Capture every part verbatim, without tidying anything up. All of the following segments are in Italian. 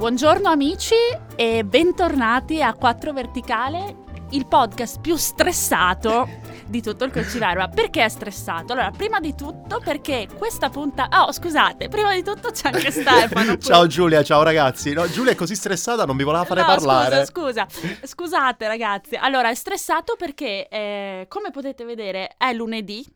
Buongiorno amici e bentornati a quattro Verticale, il podcast più stressato di tutto il Cuccinare. Ma perché è stressato? Allora, prima di tutto perché questa punta... Oh, scusate, prima di tutto c'è anche Stefano. Ciao Giulia, ciao ragazzi. No, Giulia è così stressata, non mi voleva fare no, parlare. Scusa, scusa. Scusate ragazzi. Allora, è stressato perché, eh, come potete vedere, è lunedì.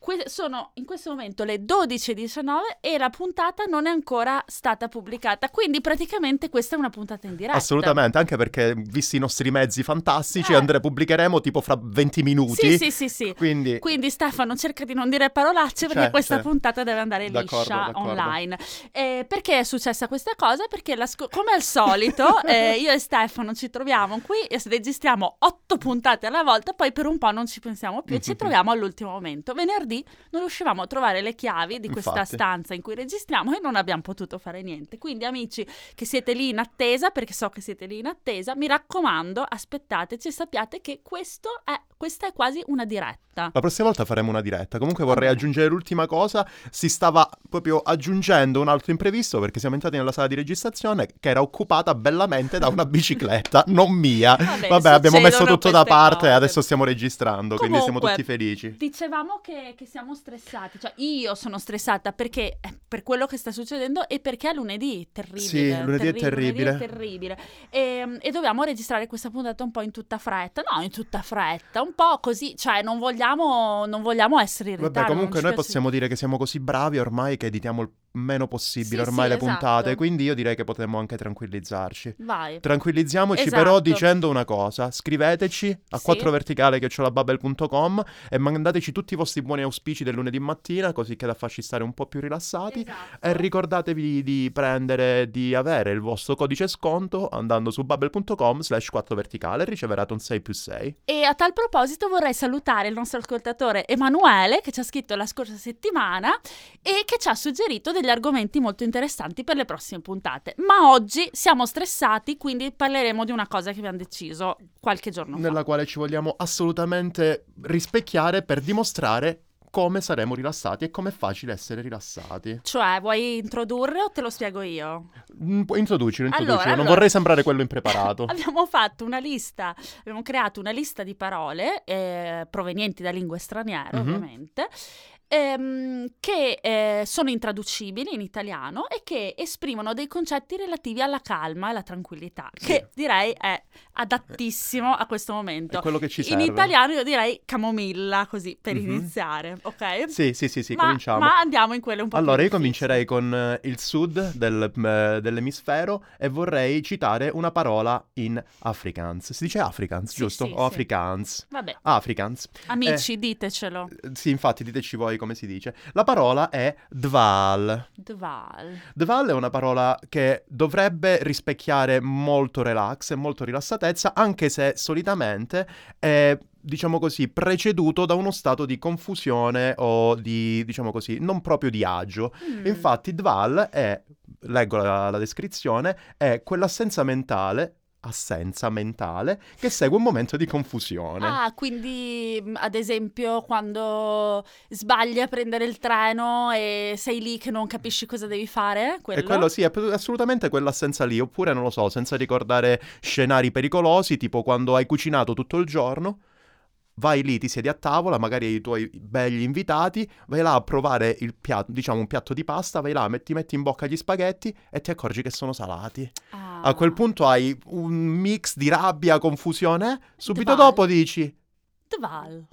Que- sono in questo momento le dodici e diciannove e la puntata non è ancora stata pubblicata, quindi praticamente questa è una puntata in diretta. Assolutamente, anche perché visti i nostri mezzi fantastici eh. andre, pubblicheremo tipo fra venti minuti. Sì, sì, sì, sì. Quindi... quindi Stefano cerca di non dire parolacce perché c'è, questa c'è. puntata deve andare d'accordo, liscia d'accordo. online. Eh, perché è successa questa cosa? Perché la sc- come al solito eh, io e Stefano ci troviamo qui e registriamo otto puntate alla volta, poi per un po' non ci pensiamo più e ci troviamo all'ultimo momento. Venerdì non riuscivamo a trovare le chiavi di questa Infatti. stanza in cui registriamo e non abbiamo potuto fare niente. Quindi amici che siete lì in attesa, perché so che siete lì in attesa, mi raccomando, aspettateci e sappiate che questo è, questa è quasi una diretta. La prossima volta faremo una diretta. Comunque vorrei okay. aggiungere l'ultima cosa. Si stava proprio aggiungendo un altro imprevisto perché siamo entrati nella sala di registrazione che era occupata bellamente da una bicicletta non mia. Vabbè, Vabbè abbiamo messo tutto da parte e adesso stiamo registrando. Comunque, quindi siamo tutti felici. Dicevamo che che siamo stressati, cioè io sono stressata perché per quello che sta succedendo e perché è lunedì terribile. Sì, lunedì terribile, è terribile. Lunedì è terribile. E, e dobbiamo registrare questa puntata un po' in tutta fretta, no in tutta fretta, un po' così, cioè non vogliamo, non vogliamo essere in ritardo. Vabbè, comunque noi possiamo dire che siamo così bravi ormai che editiamo il meno possibile sì, ormai sì, le esatto. puntate, quindi io direi che potremmo anche tranquillizzarci. Vai. Tranquillizziamoci esatto. però dicendo una cosa: scriveteci a sì. quattro verticale chiocciola babbel punto com e mandateci tutti i vostri buoni auspici del lunedì mattina, così che da farci stare un po' più rilassati esatto. e ricordatevi di prendere, di avere il vostro codice sconto andando su babbel punto com slash quattro verticale, riceverete un sei più sei. E a tal proposito vorrei salutare il nostro ascoltatore Emanuele che ci ha scritto la scorsa settimana e che ci ha suggerito degli argomenti molto interessanti per le prossime puntate, ma oggi siamo stressati, quindi parleremo di una cosa che abbiamo deciso qualche giorno fa, nella quale ci vogliamo assolutamente rispecchiare per dimostrare come saremo rilassati e come è facile essere rilassati. Cioè, vuoi introdurre o te lo spiego io? Mm, introducilo, introducilo, allora, non allora... vorrei sembrare quello impreparato. Abbiamo fatto una lista, abbiamo creato una lista di parole eh, provenienti da lingue straniere, mm-hmm. ovviamente, Ehm, che eh, sono intraducibili in italiano e che esprimono dei concetti relativi alla calma e alla tranquillità, sì. che direi è adattissimo a questo momento. È quello che ci serve. In italiano io direi camomilla, così per mm-hmm. iniziare, ok? Sì, sì, sì, sì ma, cominciamo. Ma andiamo in quelle un po' allora, più. Allora, io comincerei con il sud del, mh, dell'emisfero e vorrei citare una parola in Afrikaans. Si dice Afrikaans, sì, giusto? Sì, o sì. Afrikaans. Vabbè. Afrikaans. Amici, eh, ditecelo. Sì, infatti, diteci voi come si dice. La parola è dval. Dval. Dval è una parola che dovrebbe rispecchiare molto relax e molto rilassatezza, anche se solitamente è, diciamo così, preceduto da uno stato di confusione o di, diciamo così, non proprio di agio. Mm. Infatti dval è, leggo la, la descrizione, è quell'assenza mentale assenza mentale che segue un momento di confusione. Ah, quindi ad esempio quando sbagli a prendere il treno e sei lì che non capisci cosa devi fare, quello? E quello sì, è assolutamente quell'assenza lì, oppure non lo so, senza ricordare scenari pericolosi, tipo quando hai cucinato tutto il giorno, vai lì, ti siedi a tavola, magari hai i tuoi begli invitati, vai là a provare il piatto, diciamo un piatto di pasta, vai là, metti, metti in bocca gli spaghetti e ti accorgi che sono salati. Ah. A quel punto hai un mix di rabbia, confusione, subito dval. Dopo dici... Dval.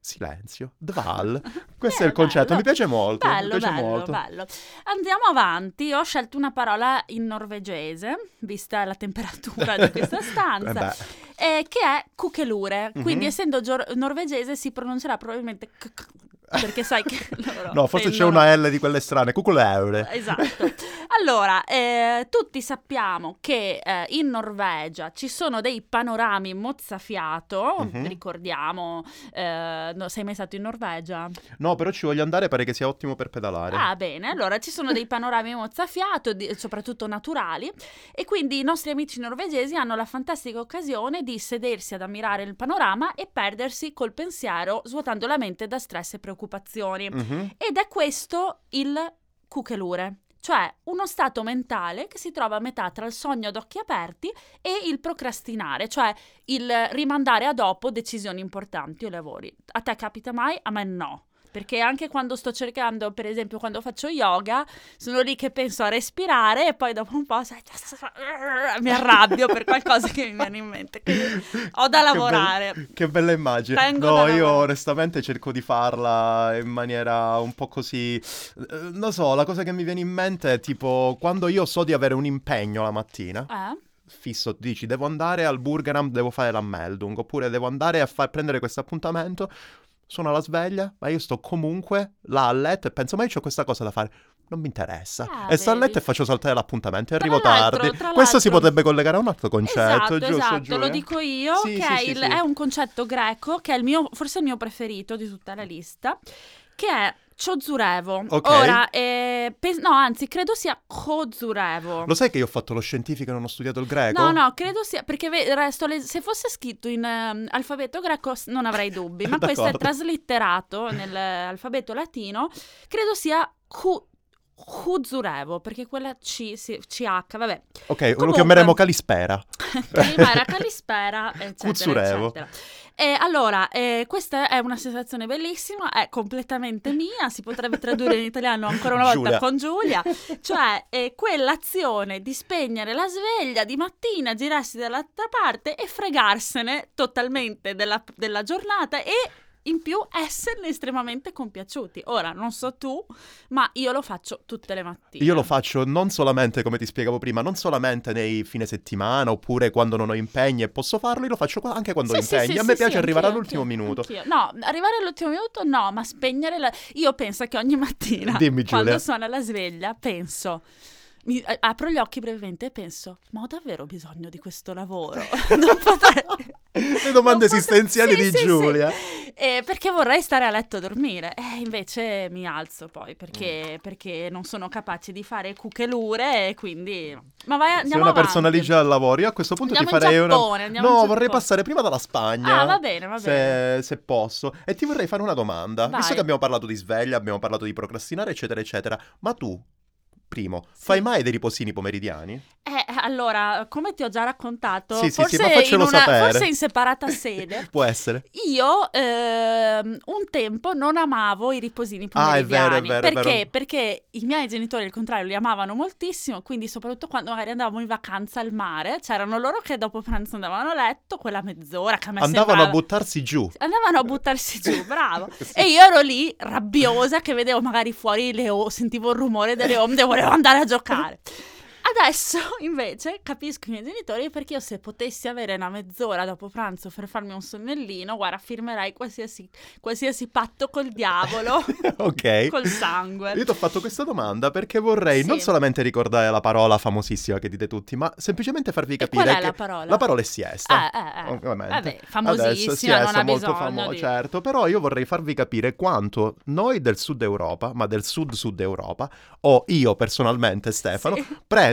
Silenzio. Dval. Questo bello, è il concetto, bello. Mi piace molto. Bello, mi piace bello, molto. bello. Andiamo avanti, io ho scelto una parola in norvegese, vista la temperatura di questa stanza. Eh, che è cucchelure, mm-hmm. quindi essendo gior- norvegese si pronuncerà probabilmente c- c- perché sai che loro no, forse prendono... c'è una L di quelle strane, cucchelure. Esatto. Allora, eh, tutti sappiamo che eh, in Norvegia ci sono dei panorami mozzafiato, mm-hmm. ricordiamo, eh, no, sei mai stato in Norvegia? No, però ci voglio andare, pare che sia ottimo per pedalare. Ah, bene, allora ci sono dei panorami mozzafiato, di, soprattutto naturali, e quindi i nostri amici norvegesi hanno la fantastica occasione di di sedersi ad ammirare il panorama e perdersi col pensiero, svuotando la mente da stress e preoccupazioni. Mm-hmm. Ed è questo il cucchelure, cioè uno stato mentale che si trova a metà tra il sogno ad occhi aperti e il procrastinare, cioè il rimandare a dopo decisioni importanti o lavori. A te capita mai? A me no. Perché anche quando sto cercando, per esempio quando faccio yoga, sono lì che penso a respirare e poi dopo un po' sai, mi arrabbio per qualcosa che mi viene in mente. Quindi ho da lavorare. Che, be- che bella immagine. Tengo no, io lavorare. Onestamente cerco di farla in maniera un po' così, non so, la cosa che mi viene in mente è tipo quando io so di avere un impegno la mattina. Eh? Fisso, dici devo andare al Burgeram, devo fare l'ammeldung, oppure devo andare a far prendere questo appuntamento. Sono alla sveglia, ma io sto comunque là a letto e penso, ma io ho questa cosa da fare, non mi interessa. Ah, e sto a letto e faccio saltare l'appuntamento e arrivo tardi. Questo si potrebbe collegare a un altro concetto, esatto, giusto? Esatto, Giulia? Lo dico io, sì, che sì, è, sì, il, sì. È un concetto greco, che è il mio, forse il mio preferito di tutta la lista, che è Kuzurevo. Okay. Ora, eh, pe- no, anzi, credo sia Kuzurevo. Lo sai che io ho fatto lo scientifico e non ho studiato il greco? No, no, credo sia, perché ve- resto le- se fosse scritto in um, alfabeto greco non avrei dubbi, ma questo è traslitterato nell'alfabeto latino, credo sia cu- Kuzurevo, perché quella C, sì, C H, vabbè. Ok, comunque, lo chiameremo Calispera. Prima era Calispera, eccetera, Kuzurevo. Eccetera. E allora, eh, questa è una sensazione bellissima, è completamente mia, si potrebbe tradurre in italiano ancora una volta Giulia. Con Giulia, cioè eh, quell'azione di spegnere la sveglia di mattina, girarsi dall'altra parte e fregarsene totalmente della, della giornata e in più esserne estremamente compiaciuti. Ora, non so tu, ma io lo faccio tutte le mattine. Io lo faccio non solamente, come ti spiegavo prima, non solamente nei fine settimana oppure quando non ho impegni e posso farlo, io lo faccio anche quando sì, ho impegni. Sì, sì, a me sì, piace sì, arrivare all'ultimo anch'io, minuto. Anch'io. No, arrivare all'ultimo minuto no, ma spegnere la... Io penso che ogni mattina, dimmi, quando suona la sveglia, penso... Mi, apro gli occhi brevemente e penso, ma ho davvero bisogno di questo lavoro? Non potrei... Le domande potrei... esistenziali sì, di sì, Giulia. Sì. Eh, perché vorrei stare a letto a dormire. E eh, invece mi alzo poi, perché, mm. perché non sono capace di fare cucchelure e quindi... Ma vai, andiamo. Sei una avanti. Persona lì già al lavoro. Io a questo punto andiamo ti farei in Giappone, una... No, in vorrei passare prima dalla Spagna. Ah, va bene, va bene. Se, se posso. E ti vorrei fare una domanda. Vai. Visto che abbiamo parlato di sveglia, abbiamo parlato di procrastinare, eccetera, eccetera. Ma tu... Primo, sì. Fai mai dei riposini pomeridiani? Eh, allora, come ti ho già raccontato, sì, forse, sì, sì, ma faccelo in una, sapere. Forse in separata sede. Può essere. Io eh, un tempo non amavo i riposini pomeridiani. Ah, è vero, è vero. Perché? È vero. Perché i miei genitori, al contrario, li amavano moltissimo, quindi soprattutto quando magari andavamo in vacanza al mare, c'erano loro che dopo pranzo andavano a letto, quella mezz'ora che a me andavano sembrava... a buttarsi giù. Andavano a buttarsi giù, bravo. Sì. E io ero lì, rabbiosa, che vedevo magari fuori le o... sentivo il rumore delle onde, volevo andare a giocare. Adesso invece capisco i miei genitori, perché io se potessi avere una mezz'ora dopo pranzo per farmi un sonnellino, guarda, firmerei qualsiasi, qualsiasi patto col diavolo, okay. Col sangue. Io ti ho fatto questa domanda perché vorrei sì. non solamente ricordare la parola famosissima che dite tutti, ma semplicemente farvi capire. E qual è che la parola? La parola è siesta, eh, eh, eh. ovviamente. Vabbè, famosissima, adesso, siesta, non ha molto famo- di... certo, però io vorrei farvi capire quanto noi del sud Europa, ma del sud-sud Europa, o io personalmente, Stefano, sì. prendo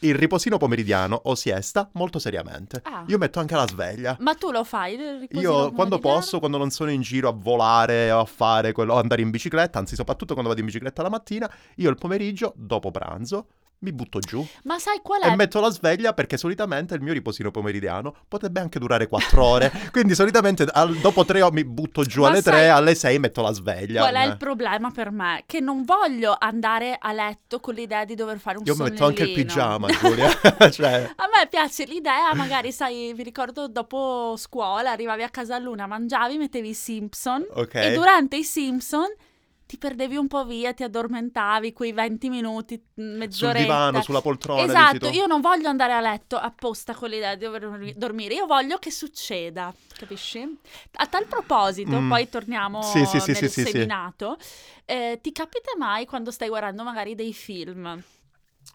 il riposino pomeridiano o siesta molto seriamente. Ah. Io metto anche la sveglia. Ma tu lo fai il riposino pomeridiano? Io quando posso, quando non sono in giro a volare o a fare quello, o andare in bicicletta, anzi soprattutto quando vado in bicicletta la mattina, io il pomeriggio dopo pranzo mi butto giù. Ma sai qual è? E metto la sveglia, perché solitamente il mio riposino pomeridiano potrebbe anche durare quattro ore. Quindi solitamente al, dopo tre ore mi butto giù. Ma alle tre, alle sei metto la sveglia. Qual è il problema per me? Che non voglio andare a letto con l'idea di dover fare un sonnellino. Io metto anche il pigiama, Giulia. Cioè... A me piace l'idea, magari sai, mi ricordo dopo scuola arrivavi a casa all'una, mangiavi, mettevi i Simpson. Okay. E durante i Simpson... ti perdevi un po' via, ti addormentavi quei venti minuti, mezz'oretta. Sul divano, sulla poltrona. Esatto, io non voglio andare a letto apposta con l'idea di dover dormire, io voglio che succeda, capisci? A tal proposito, mm. poi torniamo sì, sì, nel sì, sì, seminato, sì, sì. Eh, ti capita mai quando stai guardando magari dei film...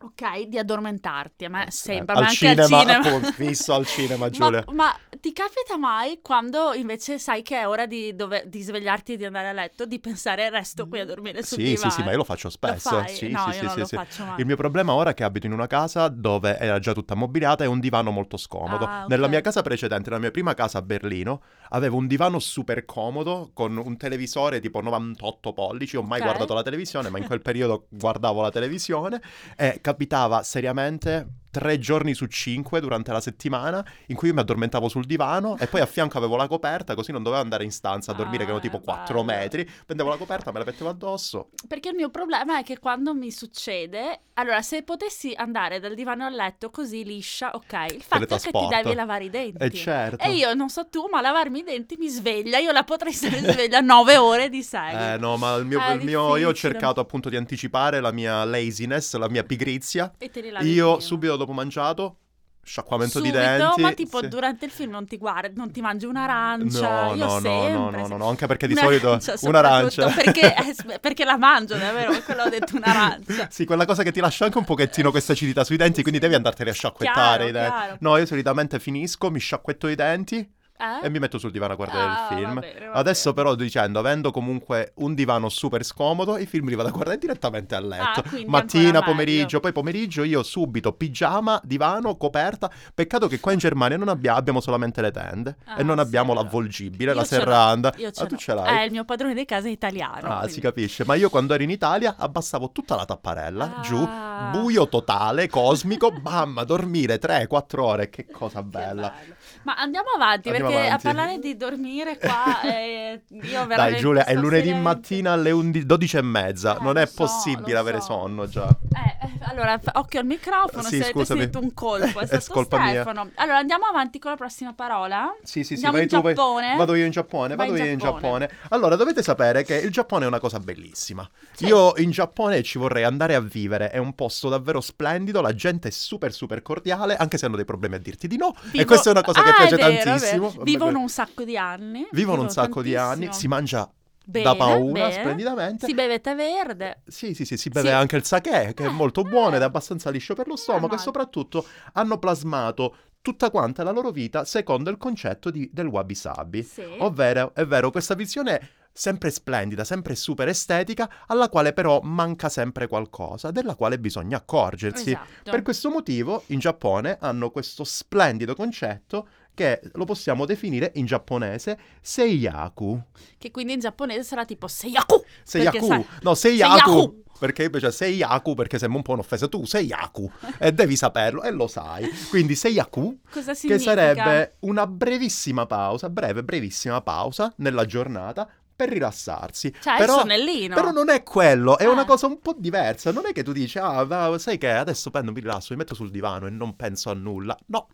Ok, di addormentarti, a me eh, sembra, ma anche cinema, al cinema. Appunto, fisso al cinema, Giulia. Ma, ma ti capita mai quando invece sai che è ora di, dove, di svegliarti e di andare a letto, di pensare resto qui a dormire sul sì, divano? Sì, sì, ma io lo faccio spesso. Lo fai? Sì, no, sì, io sì, non sì, lo sì. faccio mai. Il mio problema ora è che abito in una casa dove era già tutta ammobiliata e un divano molto scomodo. Ah, okay. Nella mia casa precedente, la mia prima casa a Berlino, avevo un divano super comodo con un televisore tipo novantotto pollici, ho mai okay. guardato la televisione, ma in quel periodo guardavo la televisione, e capitava seriamente tre giorni su cinque durante la settimana in cui io mi addormentavo sul divano e poi a fianco avevo la coperta, così non dovevo andare in stanza a dormire, ah, che ero tipo quattro metri, prendevo la coperta, me la mettevo addosso. Perché il mio problema è che quando mi succede, allora se potessi andare dal divano al letto così liscia, ok, il fatto è che ti devi lavare i denti, eh, certo. E io non so tu, ma lavarmi i denti mi sveglia, io la potrei stare sveglia nove ore di seguito. Eh no, ma il mio, il mio io ho cercato appunto di anticipare la mia laziness, la mia pigrizia, e te ne lavi io prima. Subito dopo mangiato, sciacquamento subito, di denti. Ma tipo sì. durante il film non ti guardi, non ti mangi un'arancia. No, io no, sempre, no, no, no, no, no, anche perché di un'arancia, solito un'arancia. Perché, eh, perché la mangio, davvero, quello ho detto, un'arancia. Sì, quella cosa che ti lascia anche un pochettino questa acidità sui denti, quindi devi andartene a sciacquettare. Chiaro, chiaro. No, io solitamente finisco, mi sciacquetto i denti. Eh? E mi metto sul divano a guardare ah, il film. Va bene, va Adesso bene. Però dicendo, avendo comunque un divano super scomodo, i film li vado a guardare direttamente a letto. Ah, mattina, pomeriggio, poi pomeriggio io subito pigiama, divano, coperta. Peccato che qua in Germania non abbia, abbiamo solamente le tende ah, e non abbiamo sì, l'avvolgibile, io la serranda. Io ce ah, tu ce l'hai? Eh, il mio padrone di casa è italiano. Ah, quindi. Si capisce. Ma io quando ero in Italia abbassavo tutta la tapparella, ah. giù, buio totale, cosmico, bam, dormire tre quattro ore, che cosa bella. Che ma andiamo avanti, andiamo perché avanti. A parlare di dormire qua eh, io veramente dai Giulia, è lunedì silenzio. Mattina alle dodici e mezza, eh, non è so, possibile avere so. sonno già. Eh, allora, occhio al microfono, sì, se avete sentito un colpo, è stato è colpa Stefano. Mia. Allora, andiamo avanti con la prossima parola? Sì, sì, sì, andiamo vai in tu, Giappone? Vai, vado io in Giappone, vai vado in io in Giappone. Allora, dovete sapere che il Giappone è una cosa bellissima. Sì. Io in Giappone ci vorrei andare a vivere, è un posto davvero splendido, la gente è super super cordiale, anche se hanno dei problemi a dirti di no. Vivo... E questa è una cosa ah, che piace vero, tantissimo. Vivono un sacco di anni. Vivono un sacco tantissimo. di anni, si mangia bene, da paura, bene. splendidamente. Si beve tè verde. Sì, sì, sì, si beve sì. anche il sake, che eh, è molto buono ed è abbastanza liscio per lo stomaco, e soprattutto hanno plasmato tutta quanta la loro vita secondo il concetto di, del wabi-sabi. Sì. Ovvero, è vero, questa visione sempre splendida, sempre super estetica, alla quale però manca sempre qualcosa, della quale bisogna accorgersi. Esatto. Per questo motivo in Giappone hanno questo splendido concetto che lo possiamo definire in giapponese seijaku. Che quindi in giapponese sarà tipo seijaku. Seijaku, perché, sai, no seijaku. seijaku. Perché cioè, seijaku, perché sembra un po' un'offesa, tu seijaku, e devi saperlo, e lo sai. Quindi seijaku, cosa significa? Che sarebbe una brevissima pausa, breve, brevissima pausa nella giornata per rilassarsi. Cioè però, il sonnellino. Però non è quello, è eh. una cosa un po' diversa. Non è che tu dici, ah, sai che adesso prendo, mi rilasso, mi metto sul divano e non penso a nulla. No.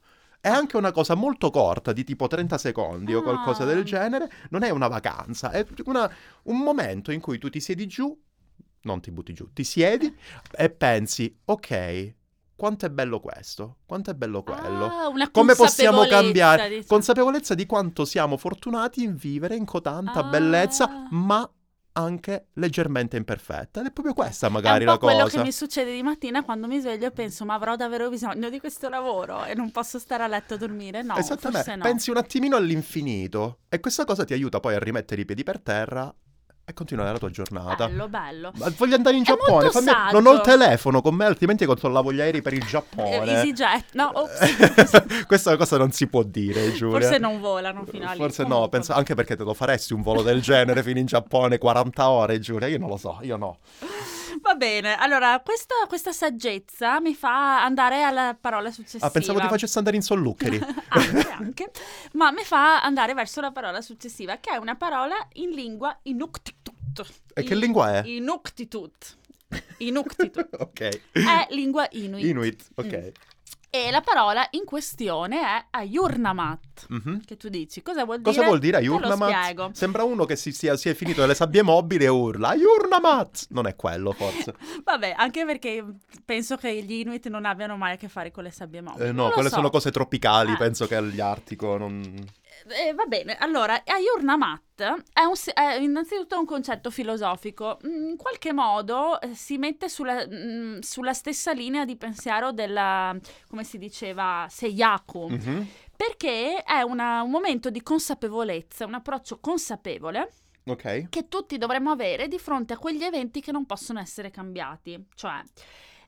È anche una cosa molto corta, di tipo trenta secondi ah. o qualcosa del genere. Non è una vacanza, è una, un momento in cui tu ti siedi giù, non ti butti giù, ti siedi e pensi, ok, quanto è bello questo, quanto è bello quello, ah, una come possiamo cambiare, diciamo. Consapevolezza di quanto siamo fortunati in vivere in cotanta ah. bellezza, ma anche leggermente imperfetta, ed è proprio questa magari la cosa. È un po' quello cosa. Che mi succede di mattina quando mi sveglio e penso, ma avrò davvero bisogno di questo lavoro e non posso stare a letto a dormire? No, forse no. Pensi un attimino all'infinito e questa cosa ti aiuta poi a rimettere i piedi per terra e continuare la tua giornata. Bello, bello. Ma voglio andare in Giappone. Fammi... Non ho il telefono con me, altrimenti controllavo gli aerei per il Giappone. EasyJet. No, questa cosa non si può dire, Giulia. Forse non volano fino a lì. Forse no, penso... anche perché te lo faresti un volo del genere fino in Giappone, quaranta ore, Giulia. Io non lo so, io no. Va bene, allora questa, questa saggezza mi fa andare alla parola successiva. Ah, pensavo ti facesse andare in sollucheri. anche, anche, ma mi fa andare verso la parola successiva, che è una parola in lingua inuktitut. E in, che lingua è? Inuktitut. Inuktitut. Ok. È lingua inuit. Inuit, ok. Mm. E la parola in questione è ayurnamat, mm-hmm. che tu dici, cosa vuol dire? Cosa vuol dire ayurnamat? Te lo spiego. Sembra uno che si, si, si è finito nelle sabbie mobili e urla, ayurnamat! Non è quello, forse. Vabbè, anche perché penso che gli Inuit non abbiano mai a che fare con le sabbie mobili. Eh, no, quelle so. sono cose tropicali, ah. penso che agli Artico non... Eh, va bene, allora, ayurnamat è, un, è innanzitutto un concetto filosofico, in qualche modo eh, si mette sulla, mh, sulla stessa linea di pensiero della, come si diceva, seijaku, mm-hmm. perché è una, un momento di consapevolezza, un approccio consapevole okay. che tutti dovremmo avere di fronte a quegli eventi che non possono essere cambiati, cioè...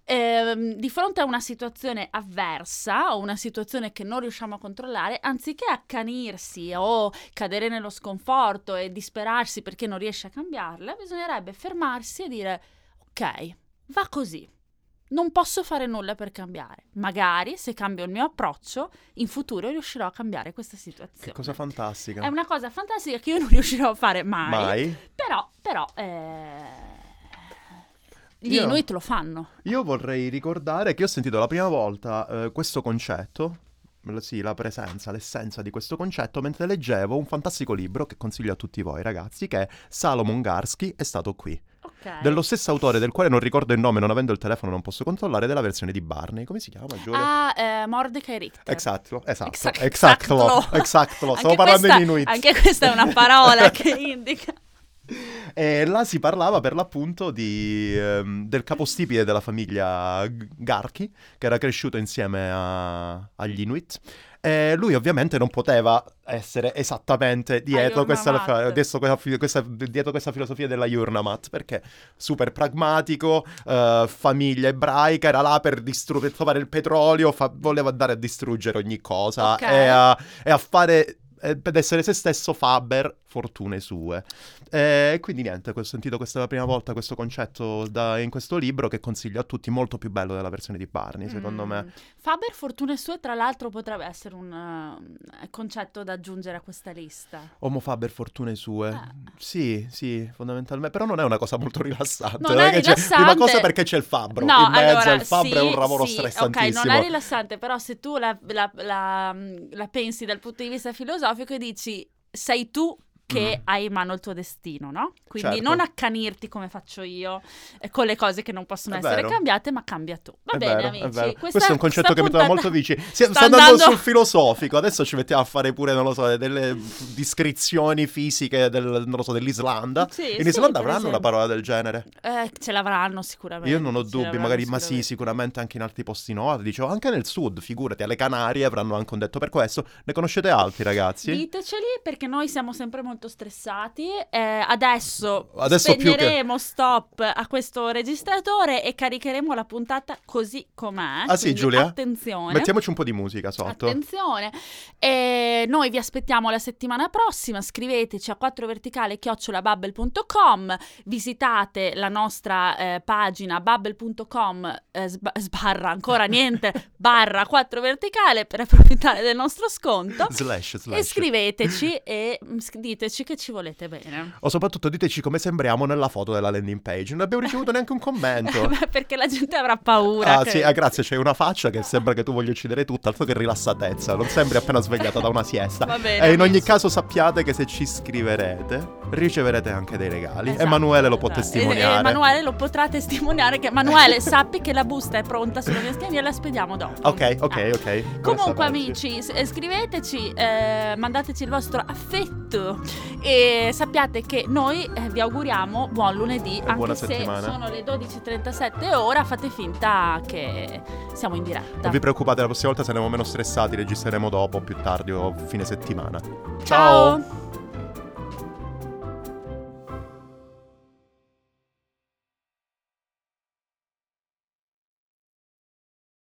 eh, di fronte a una situazione avversa o una situazione che non riusciamo a controllare, anziché accanirsi o cadere nello sconforto e disperarsi perché non riesce a cambiarla, bisognerebbe fermarsi e dire: ok, va così, non posso fare nulla per cambiare. Magari, se cambio il mio approccio, in futuro riuscirò a cambiare questa situazione. Che cosa fantastica. È una cosa fantastica che io non riuscirò a fare mai. Mai. Però, però, eh... gli Inuit lo fanno. Io vorrei ricordare che ho sentito la prima volta eh, questo concetto, sì, la presenza, l'essenza di questo concetto, mentre leggevo un fantastico libro che consiglio a tutti voi, ragazzi, che è Salomon Garsky, È stato qui. Okay. Dello stesso autore, del quale non ricordo il nome, non avendo il telefono non posso controllare, della versione di Barney. Come si chiama, Giulia? Ah, eh, Mordecai Richter. Esatto, esatto, esatto, esatto. Stavo parlando in Inuit. Anche questa è una parola che indica. E là si parlava per l'appunto di, ehm, del capostipite della famiglia Garchi, che era cresciuto insieme a, agli Inuit. E lui ovviamente non poteva essere esattamente dietro questa, dietro, questa, questa, dietro questa filosofia della ayurnamat, perché super pragmatico, eh, famiglia ebraica, era là per, distru- per trovare il petrolio, fa- voleva andare a distruggere ogni cosa, okay. e, a, e a fare... per essere se stesso Faber, fortune sue. E quindi niente, ho sentito questa la prima volta questo concetto da, in questo libro, che consiglio a tutti, molto più bello della versione di Barney, secondo mm. me. Faber, fortune sue, tra l'altro potrebbe essere un uh, concetto da aggiungere a questa lista. Homo Faber, fortune sue. Ah. Sì, sì, fondamentalmente, però non è una cosa molto rilassante. Non è rilassante. C'è, prima cosa perché c'è il fabbro, no, in mezzo allora, il fabbro sì, è un lavoro sì, stressantissimo. Ok, non è rilassante, però se tu la, la, la, la pensi dal punto di vista filosofico, che dici, sei tu che mm. hai in mano il tuo destino, no? Quindi certo. Non accanirti come faccio io eh, con le cose che non possono è essere vero. Cambiate, ma cambia tu. Va è bene, vero, amici. È questa, questo è un concetto che mi trova molto vicino. Sì, sta, sta andando, andando sul filosofico. Adesso ci mettiamo a fare pure, non lo so, delle descrizioni fisiche del, non lo so, dell'Islanda. Sì, in sì, Islanda avranno una parola del genere? Eh, ce l'avranno sicuramente. Io non ho dubbi, magari, ma sì, sicuramente anche in altri posti nordici, dicevo, anche nel sud, figurati, alle Canarie avranno anche un detto per questo. Ne conoscete altri, ragazzi? Diteceli, perché noi siamo sempre molti molto stressati, eh, adesso, adesso spegneremo che... stop a questo registratore e caricheremo la puntata così com'è. Ah sì, Giulia? Attenzione. Mettiamoci un po' di musica sotto. Attenzione. E noi vi aspettiamo la settimana prossima, scriveteci a quattro verticale chiocciola babbel punto com, visitate la nostra eh, pagina babbel punto com eh, sb- sbarra ancora niente barra quattro verticale per approfittare del nostro sconto. Slash, slash. E scriveteci e diteci che ci volete bene, o soprattutto diteci come sembriamo nella foto della landing page. Non abbiamo ricevuto neanche un commento. Perché la gente avrà paura. Ah che... sì, ah, grazie, c'è una faccia che sembra che tu voglia uccidere tutto, altro che rilassatezza, non sembri appena svegliata da una siesta. Va bene, e in ogni caso sappiate che se ci iscriverete riceverete anche dei regali. Esatto, Emanuele lo esatto. può testimoniare. Emanuele lo potrà testimoniare, che Emanuele sappi che la busta è pronta sulla mia schiena e la spediamo dopo. Ok, ok, ah. ok. Comunque amici, scriveteci, eh, mandateci il vostro affetto e sappiate che noi vi auguriamo buon lunedì, anche buona se settimana. Sono le dodici e trentasette ora, fate finta che siamo in diretta. Non vi preoccupate, la prossima volta saremo meno stressati, registreremo dopo, più tardi o fine settimana. Ciao! Ciao.